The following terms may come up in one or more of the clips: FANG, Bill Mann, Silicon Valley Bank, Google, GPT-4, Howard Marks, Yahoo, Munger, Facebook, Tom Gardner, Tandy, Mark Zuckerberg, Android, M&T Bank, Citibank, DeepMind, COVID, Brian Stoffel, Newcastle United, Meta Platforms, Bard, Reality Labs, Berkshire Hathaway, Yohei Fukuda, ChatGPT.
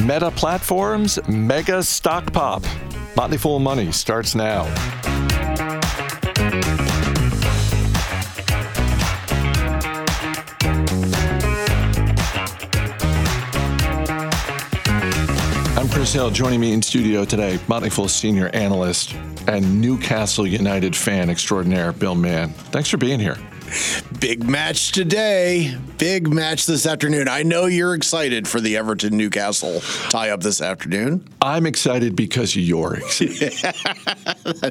Meta Platforms Mega Stock Pop. Motley Fool Money starts now. I'm Chris Hill. Joining me in studio today, Motley Fool senior analyst and Newcastle United fan extraordinaire, Bill Mann. Thanks for being here. Big match today. Big match this afternoon. I know you're excited for the Everton-Newcastle tie-up this afternoon. I'm excited because you're excited.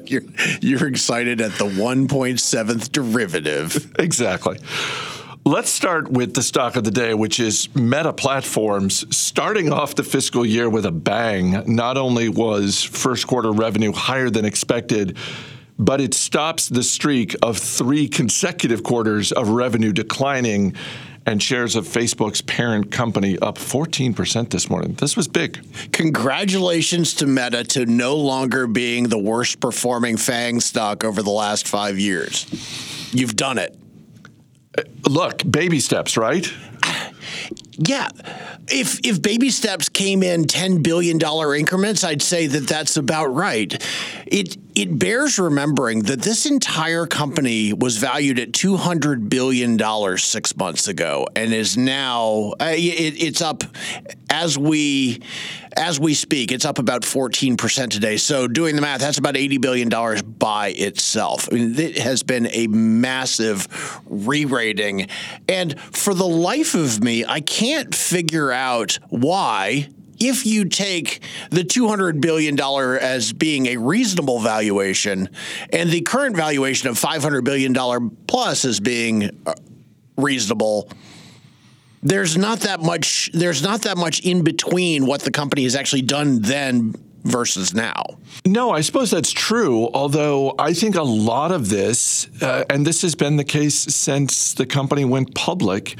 You're excited at the 1.7th derivative. Exactly. Let's start with the stock of the day, which is Meta Platforms. Starting off the fiscal year with a bang, not only was first quarter revenue higher than expected, but it stops the streak of three consecutive quarters of revenue declining, and shares of Facebook's parent company up 14% this morning. This was big. Congratulations to Meta to no longer being the worst performing FANG stock over the last 5 years. You've done it. Look, baby steps, right? Yeah. If baby steps came in $10 billion increments, I'd say that that's about right. It bears remembering that this entire company was valued at $200 billion 6 months ago and is now it's up as we speak. It's up about 14% today. So doing the math, that's about $80 billion by itself. I mean, it has been a massive re-rating. And for the life of me, I can't figure out why, if you take the $200 billion as being a reasonable valuation and the current valuation of $500 billion plus as being reasonable, there's not that much in between what the company has actually done then versus now. No, I suppose that's true, although I think a lot of this, and this has been the case since the company went public,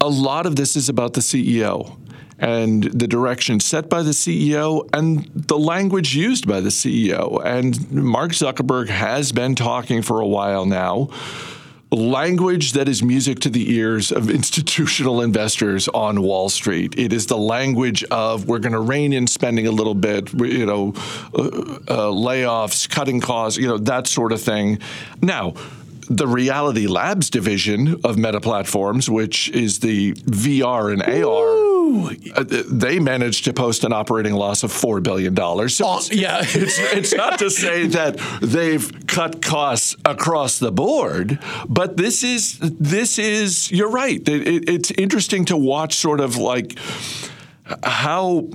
a lot of this is about the CEO and the direction set by the CEO and the language used by the CEO. And Mark Zuckerberg has been talking for a while now, language that is music to the ears of institutional investors on Wall Street. It is the language of we're going to rein in spending a little bit, layoffs, cutting costs, that sort of thing. Now, the Reality Labs division of Meta Platforms, which is the VR and AR, they managed to post an operating loss of $4 billion. So it's not to say that they've cut costs across the board, but this is you're right. It's interesting to watch sort of like how,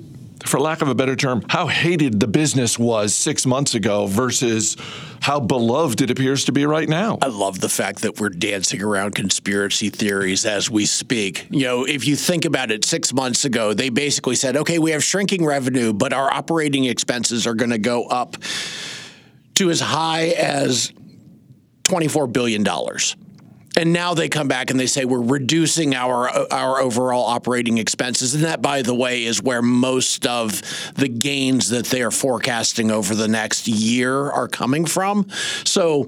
for lack of a better term, how hated the business was 6 months ago versus how beloved it appears to be right now. I love the fact that we're dancing around conspiracy theories as we speak. If you think about it, 6 months ago, they basically said, okay, we have shrinking revenue, but our operating expenses are going to go up to as high as $24 billion. And now they come back and they say we're reducing our overall operating expenses. And that, by the way, is where most of the gains that they are forecasting over the next year are coming from. So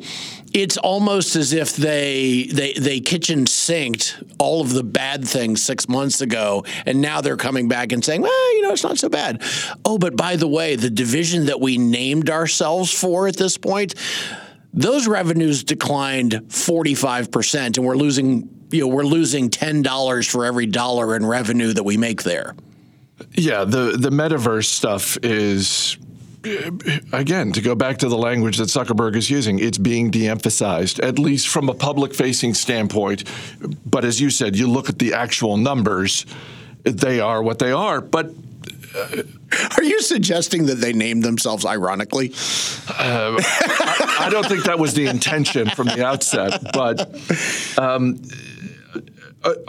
it's almost as if they kitchen sinked all of the bad things 6 months ago, and now they're coming back and saying, well, it's not so bad. Oh, but by the way, the division that we named ourselves for at this point, those revenues declined 45%, and we're losing $10 for every dollar in revenue that we make there. Yeah, the metaverse stuff is, again, to go back to the language that Zuckerberg is using, it's being de-emphasized, at least from a public-facing standpoint. But as you said, you look at the actual numbers, they are what they are. But are you suggesting that they named themselves ironically? I don't think that was the intention from the outset. But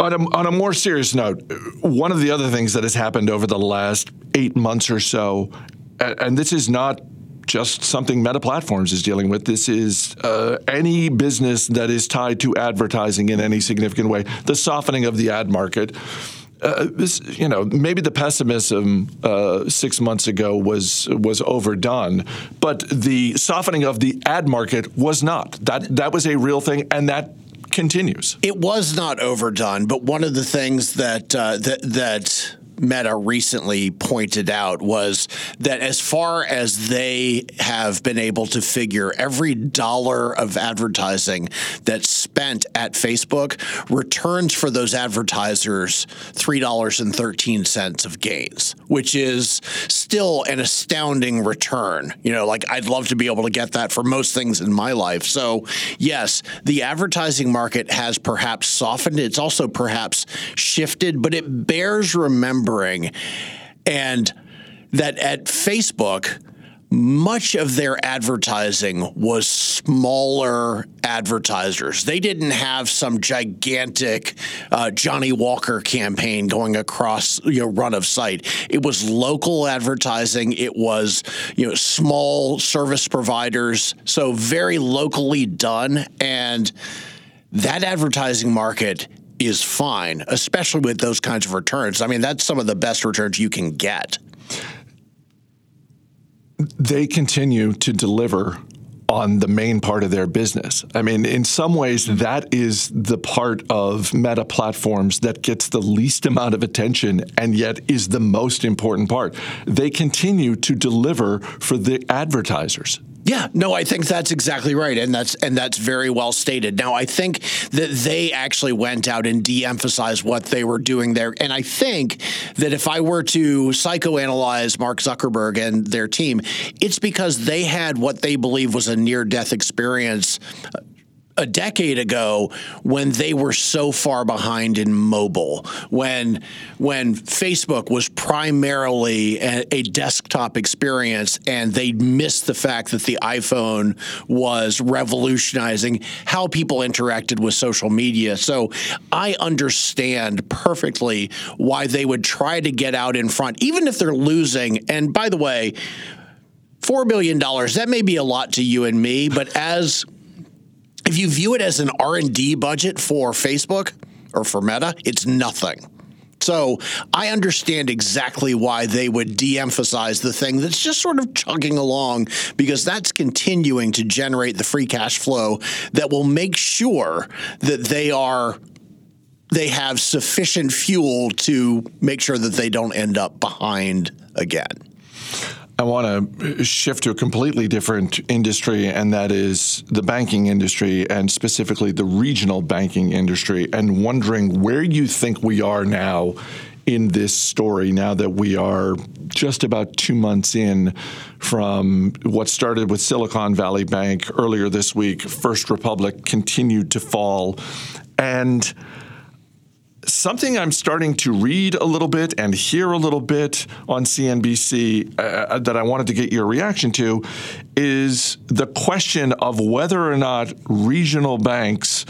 on a more serious note, one of the other things that has happened over the last 8 months or so, and this is not just something Meta Platforms is dealing with. This is any business that is tied to advertising in any significant way. The softening of the ad market. Maybe the pessimism 6 months ago was overdone, but the softening of the ad market was not. That was a real thing, and that continues. It was not overdone, but one of the things that that Meta recently pointed out was that as far as they have been able to figure, every dollar of advertising that's spent at Facebook returns for those advertisers $3.13 of gains, which is still an astounding return. You know, like, I'd love to be able to get that for most things in my life. So yes, the advertising market has perhaps softened. It's also perhaps shifted, but it bears remembering and that at Facebook, much of their advertising was smaller advertisers. They didn't have some gigantic Johnny Walker campaign going across run of sight. It was local advertising. It was small service providers, so very locally done. And that advertising market is fine, especially with those kinds of returns. I mean, that's some of the best returns you can get. They continue to deliver on the main part of their business. I mean, in some ways, that is the part of Meta Platforms that gets the least amount of attention and yet is the most important part. They continue to deliver for the advertisers. Yeah, no, I think that's exactly right, and that's very well stated. Now, I think that they actually went out and de-emphasized what they were doing there, and I think that if I were to psychoanalyze Mark Zuckerberg and their team, it's because they had what they believe was a near-death experience a decade ago when they were so far behind in mobile, when Facebook was primarily a desktop experience, and they missed the fact that the iPhone was revolutionizing how people interacted with social media. So I understand perfectly why they would try to get out in front, even if they're losing. And by the way, $4 billion, that may be a lot to you and me, but if you view it as an R&D budget for Facebook or for Meta, it's nothing. So I understand exactly why they would de-emphasize the thing that's just sort of chugging along, because that's continuing to generate the free cash flow that will make sure that they have sufficient fuel to make sure that they don't end up behind again. I want to shift to a completely different industry, and that is the banking industry, and specifically the regional banking industry, and wondering where you think we are now in this story, now that we are just about 2 months in from what started with Silicon Valley Bank earlier this week. First Republic continued to fall. And something I'm starting to read a little bit and hear a little bit on CNBC that I wanted to get your reaction to is the question of whether or not regional banks,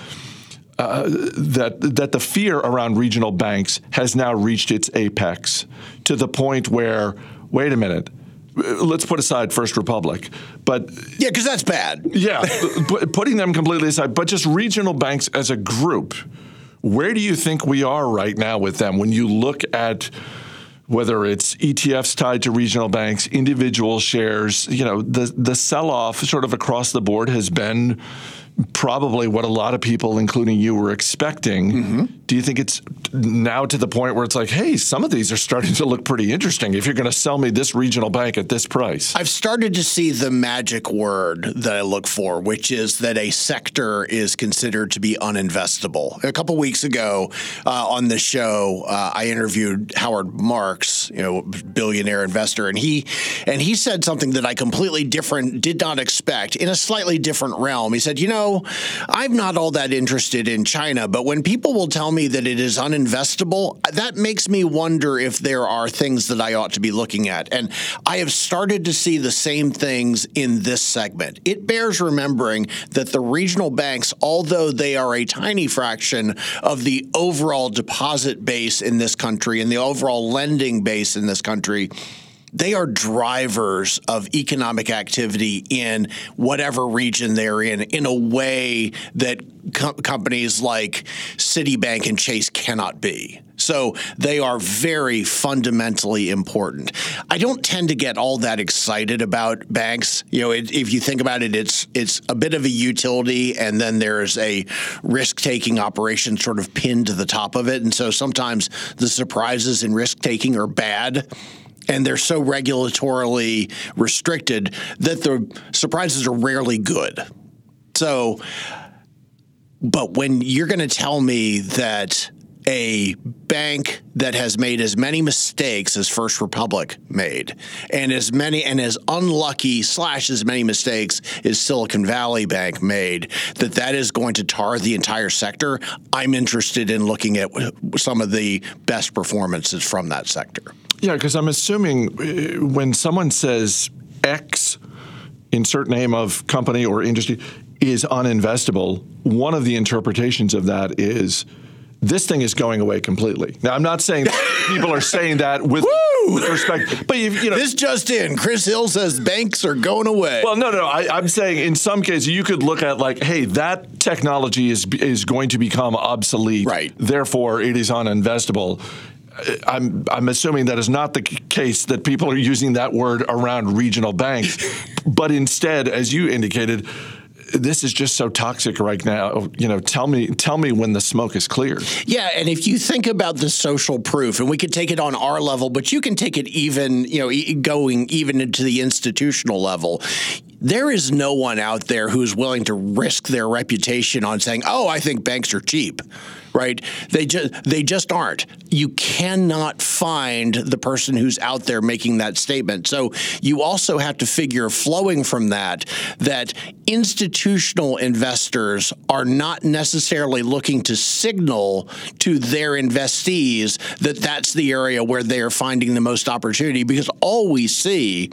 that the fear around regional banks has now reached its apex to the point where, wait a minute, let's put aside First Republic, but yeah, because that's bad. Yeah, putting them completely aside, but just regional banks as a group. Where do you think we are right now with them when you look at whether it's ETFs tied to regional banks, individual shares? You know, the sell-off sort of across the board has been probably what a lot of people, including you, were expecting. Mm-hmm. Do you think it's now to the point where it's like, hey, some of these are starting to look pretty interesting if you're going to sell me this regional bank at this price? I've started to see the magic word that I look for, which is that a sector is considered to be uninvestable. A couple weeks ago on the show, I interviewed Howard Marks, billionaire investor, and he said something that I did not expect, in a slightly different realm. He said, I'm not all that interested in China, but when people will tell me that it is uninvestable, that makes me wonder if there are things that I ought to be looking at. And I have started to see the same things in this segment. It bears remembering that the regional banks, although they are a tiny fraction of the overall deposit base in this country and the overall lending base in this country, they are drivers of economic activity in whatever region they're in a way that companies like Citibank and Chase cannot be. So they are very fundamentally important. I don't tend to get all that excited about banks. You know, if you think about it, it's a bit of a utility, and then there's a risk-taking operation sort of pinned to the top of it. And so sometimes the surprises in risk-taking are bad, and they're so regulatorily restricted that the surprises are rarely good. So, but when you're going to tell me that a bank that has made as many mistakes as First Republic made, and as many and as unlucky / as many mistakes as Silicon Valley Bank made, that is going to tar the entire sector, I'm interested in looking at some of the best performances from that sector. Yeah, because I'm assuming when someone says X, insert name of company or industry, is uninvestable, one of the interpretations of that is this thing is going away completely. Now, I'm not saying that people are saying that with respect, but you know, this just in: Chris Hill says banks are going away. Well, no. I'm saying in some cases you could look at like, hey, that technology is going to become obsolete. Right. Therefore, it is uninvestable. I'm assuming that is not the case, that people are using that word around regional banks, but instead, as you indicated, this is just so toxic right now. You know, tell me when the smoke is clear. Yeah, and if you think about the social proof, and we could take it on our level, but you can take it even, you know, going even into the institutional level. There is no one out there who's willing to risk their reputation on saying, "Oh, I think banks are cheap." Right? They just aren't. You cannot find the person who's out there making that statement. So you also have to figure, flowing from that institutional investors are not necessarily looking to signal to their investees that that's the area where they are finding the most opportunity, because all we see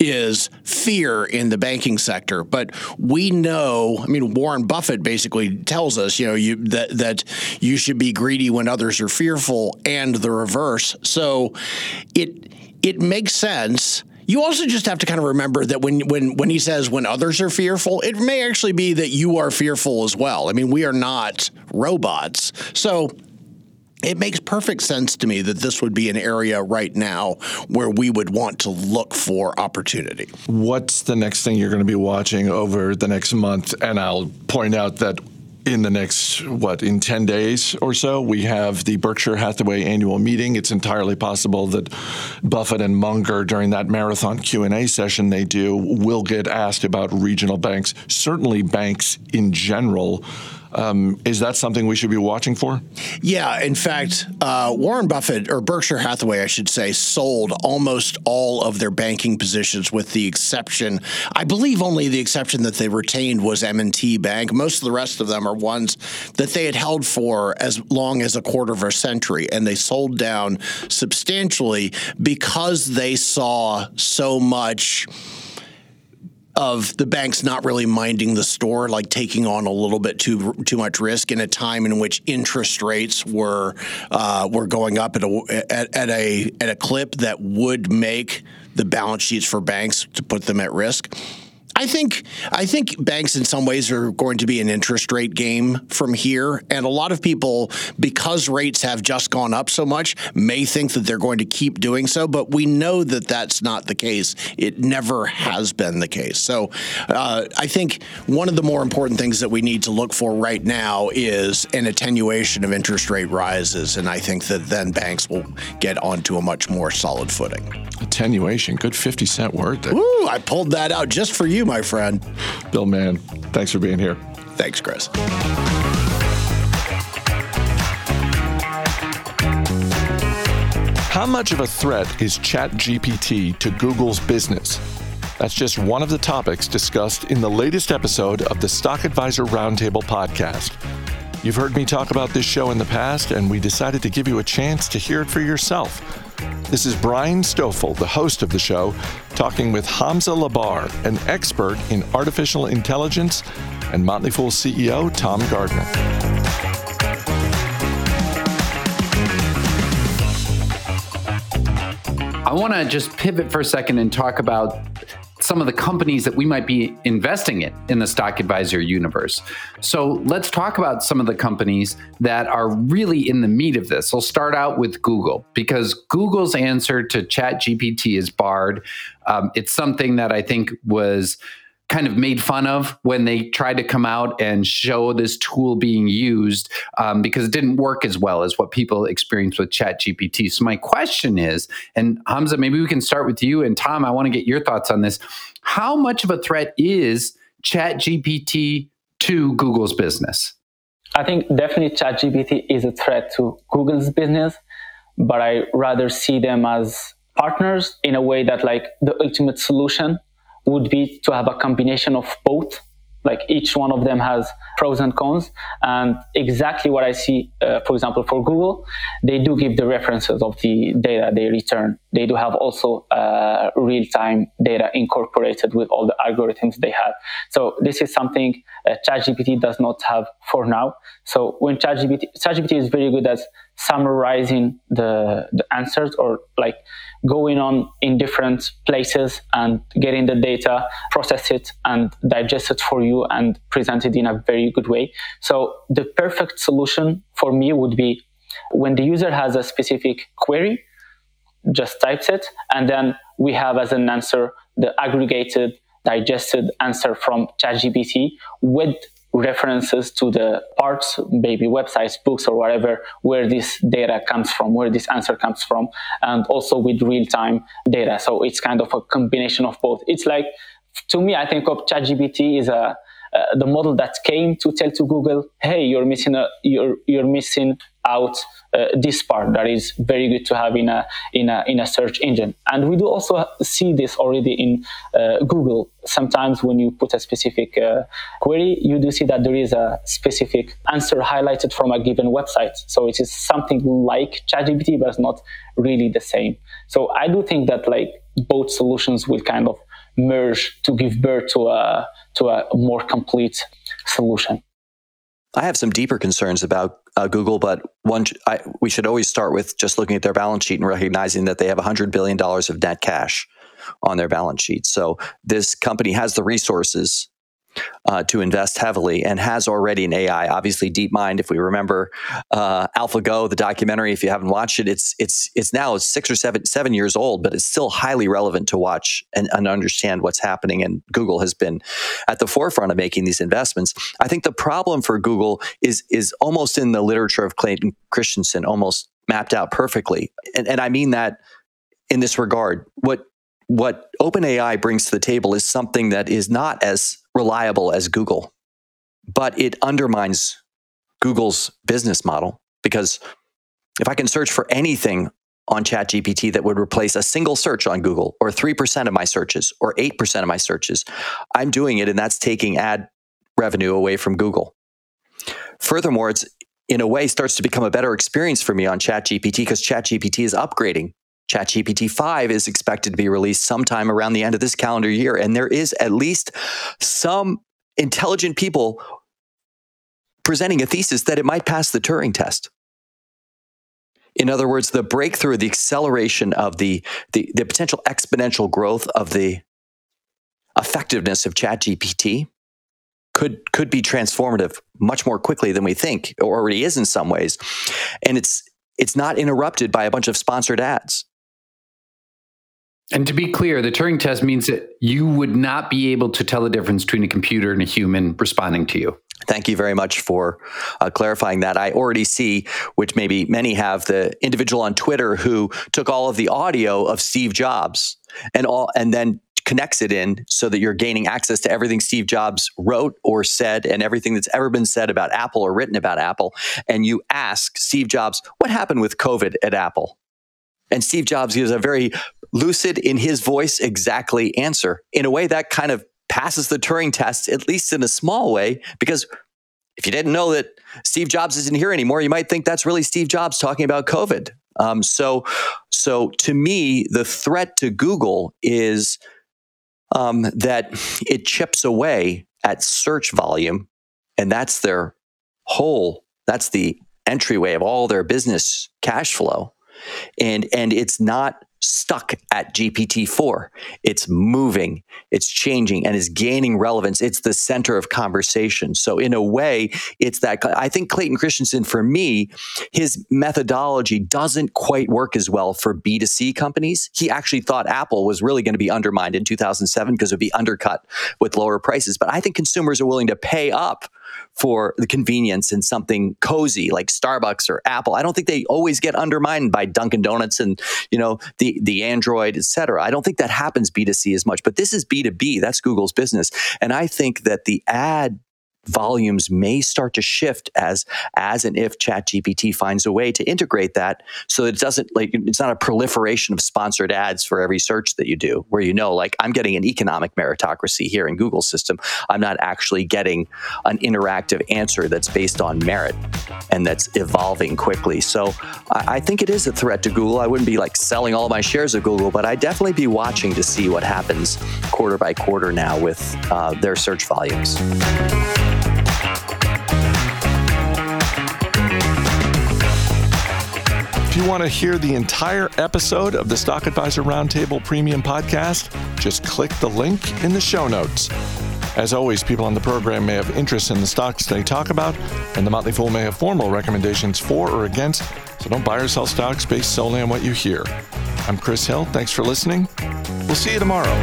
is fear in the banking sector. But we know, I mean, Warren Buffett basically tells us, you know, that you should be greedy when others are fearful, and the reverse. So it makes sense. You also just have to kind of remember that when he says when others are fearful, it may actually be that you are fearful as well. I mean, we are not robots. So it makes perfect sense to me that this would be an area right now where we would want to look for opportunity. What's the next thing you're going to be watching over the next month? And I'll point out that in the next, in 10 days or so, we have the Berkshire Hathaway annual meeting. It's entirely possible that Buffett and Munger, during that marathon Q&A session they do, will get asked about regional banks, certainly banks in general. Is that something we should be watching for? Yeah. In fact, Warren Buffett, or Berkshire Hathaway, I should say, sold almost all of their banking positions, with the exception, I believe only the exception that they retained was M&T Bank. Most of the rest of them are ones that they had held for as long as a quarter of a century, and they sold down substantially because they saw so much of the banks not really minding the store, like taking on a little bit too much risk in a time in which interest rates were going up at a clip that would make the balance sheets for banks to put them at risk. I think banks in some ways are going to be an interest rate game from here. And a lot of people, because rates have just gone up so much, may think that they're going to keep doing so. But we know that that's not the case. It never has been the case. So I think one of the more important things that we need to look for right now is an attenuation of interest rate rises. And I think that then banks will get onto a much more solid footing. Attenuation. Good 50-cent word there. Ooh, I pulled that out just for you, my friend. Bill Mann, thanks for being here. Thanks, Chris. How much of a threat is ChatGPT to Google's business? That's just one of the topics discussed in the latest episode of the Stock Advisor Roundtable podcast. You've heard me talk about this show in the past, and we decided to give you a chance to hear it for yourself. This is Brian Stoffel, the host of the show, talking with Hamza Lebbar, an expert in artificial intelligence, and Motley Fool CEO Tom Gardner. I want to just pivot for a second and talk about some of the companies that we might be investing in the Stock Advisor universe. So let's talk about some of the companies that are really in the meat of this. I'll start out with Google, because Google's answer to ChatGPT is Bard. It's something that I think was kind of made fun of when they tried to come out and show this tool being used, because it didn't work as well as what people experienced with ChatGPT. So my question is, and Hamza, maybe we can start with you, and Tom, I want to get your thoughts on this. How much of a threat is ChatGPT to Google's business? I think definitely ChatGPT is a threat to Google's business, but I rather see them as partners in a way that, like, the ultimate solution would be to have a combination of both. Like, each one of them has pros and cons, and exactly what I see, for example, for Google, they do give the references of the data they return. They do have also real-time data incorporated with all the algorithms they have. So this is something ChatGPT does not have for now. So when ChatGPT is very good at summarizing the answers, or like going on in different places and getting the data, process it and digest it for you and present it in a very good way. So the perfect solution for me would be when the user has a specific query, just types it, and then we have as an answer the aggregated, digested answer from ChatGPT with references to the parts, maybe websites, books, or whatever, where this data comes from, where this answer comes from, and also with real-time data. So it's kind of a combination of both. It's like, to me, I think of ChatGPT is the model that came to tell to Google, hey, you're missing out this part that is very good to have in a search engine. And we do also see this already in Google. Sometimes when you put a specific query, you do see that there is a specific answer highlighted from a given website. So it is something like ChatGPT, but it's not really the same. So I do think that, like, both solutions will kind of merge to give birth to a more complete solution. I have some deeper concerns about Google, but we should always start with just looking at their balance sheet and recognizing that they have $100 billion of net cash on their balance sheet. So this company has the resources to invest heavily and has already in AI. Obviously, DeepMind, if we remember, AlphaGo, the documentary. If you haven't watched it, it's now 6 or 7 years old, but it's still highly relevant to watch and understand what's happening. And Google has been at the forefront of making these investments. I think the problem for Google is almost in the literature of Clayton Christensen, almost mapped out perfectly, and I mean that in this regard. What OpenAI brings to the table is something that is not as reliable as Google, but it undermines Google's business model, because if I can search for anything on ChatGPT that would replace a single search on Google, or 3% of my searches, or 8% of my searches, I'm doing it, and that's taking ad revenue away from Google. Furthermore, it's in a way starts to become a better experience for me on ChatGPT, because ChatGPT is upgrading. ChatGPT 5 is expected to be released sometime around the end of this calendar year. And there is at least some intelligent people presenting a thesis that it might pass the Turing test. In other words, the breakthrough, the acceleration of the potential exponential growth of the effectiveness of ChatGPT could be transformative much more quickly than we think, or already is in some ways. And it's not interrupted by a bunch of sponsored ads. And to be clear, the Turing test means that you would not be able to tell the difference between a computer and a human responding to you. Thank you very much for clarifying that. I already see, which maybe many have, the individual on Twitter who took all of the audio of Steve Jobs and then connects it in so that you're gaining access to everything Steve Jobs wrote or said and everything that's ever been said about Apple or written about Apple. And you ask Steve Jobs, what happened with COVID at Apple? And Steve Jobs gives a very lucid, in his voice, exactly answer. In a way that kind of passes the Turing test, at least in a small way, because if you didn't know that Steve Jobs isn't here anymore, you might think that's really Steve Jobs talking about COVID. So to me, the threat to Google is that it chips away at search volume, and that's the entryway of all their business cash flow. And it's not stuck at GPT-4. It's moving, it's changing, and is gaining relevance. It's the center of conversation. So in a way, it's that. I think Clayton Christensen, for me, his methodology doesn't quite work as well for B2C companies. He actually thought Apple was really going to be undermined in 2007 because it would be undercut with lower prices. But I think consumers are willing to pay up for the convenience and something cozy like Starbucks or Apple. I don't think they always get undermined by Dunkin' Donuts and, you know, the Android, et cetera. I don't think that happens B2C as much, but this is B2B. That's Google's business. And I think that the ad volumes may start to shift as and if ChatGPT finds a way to integrate that, so it doesn't, like, it's not a proliferation of sponsored ads for every search that you do, where, you know, like, I'm getting an economic meritocracy here in Google's system. I'm not actually getting an interactive answer that's based on merit and that's evolving quickly. So I think it is a threat to Google. I wouldn't be like selling all my shares of Google, but I'd definitely be watching to see what happens quarter by quarter now with their search volumes. If you want to hear the entire episode of the Stock Advisor Roundtable Premium Podcast, just click the link in the show notes. As always, people on the program may have interest in the stocks they talk about, and the Motley Fool may have formal recommendations for or against, so don't buy or sell stocks based solely on what you hear. I'm Chris Hill. Thanks for listening. We'll see you tomorrow.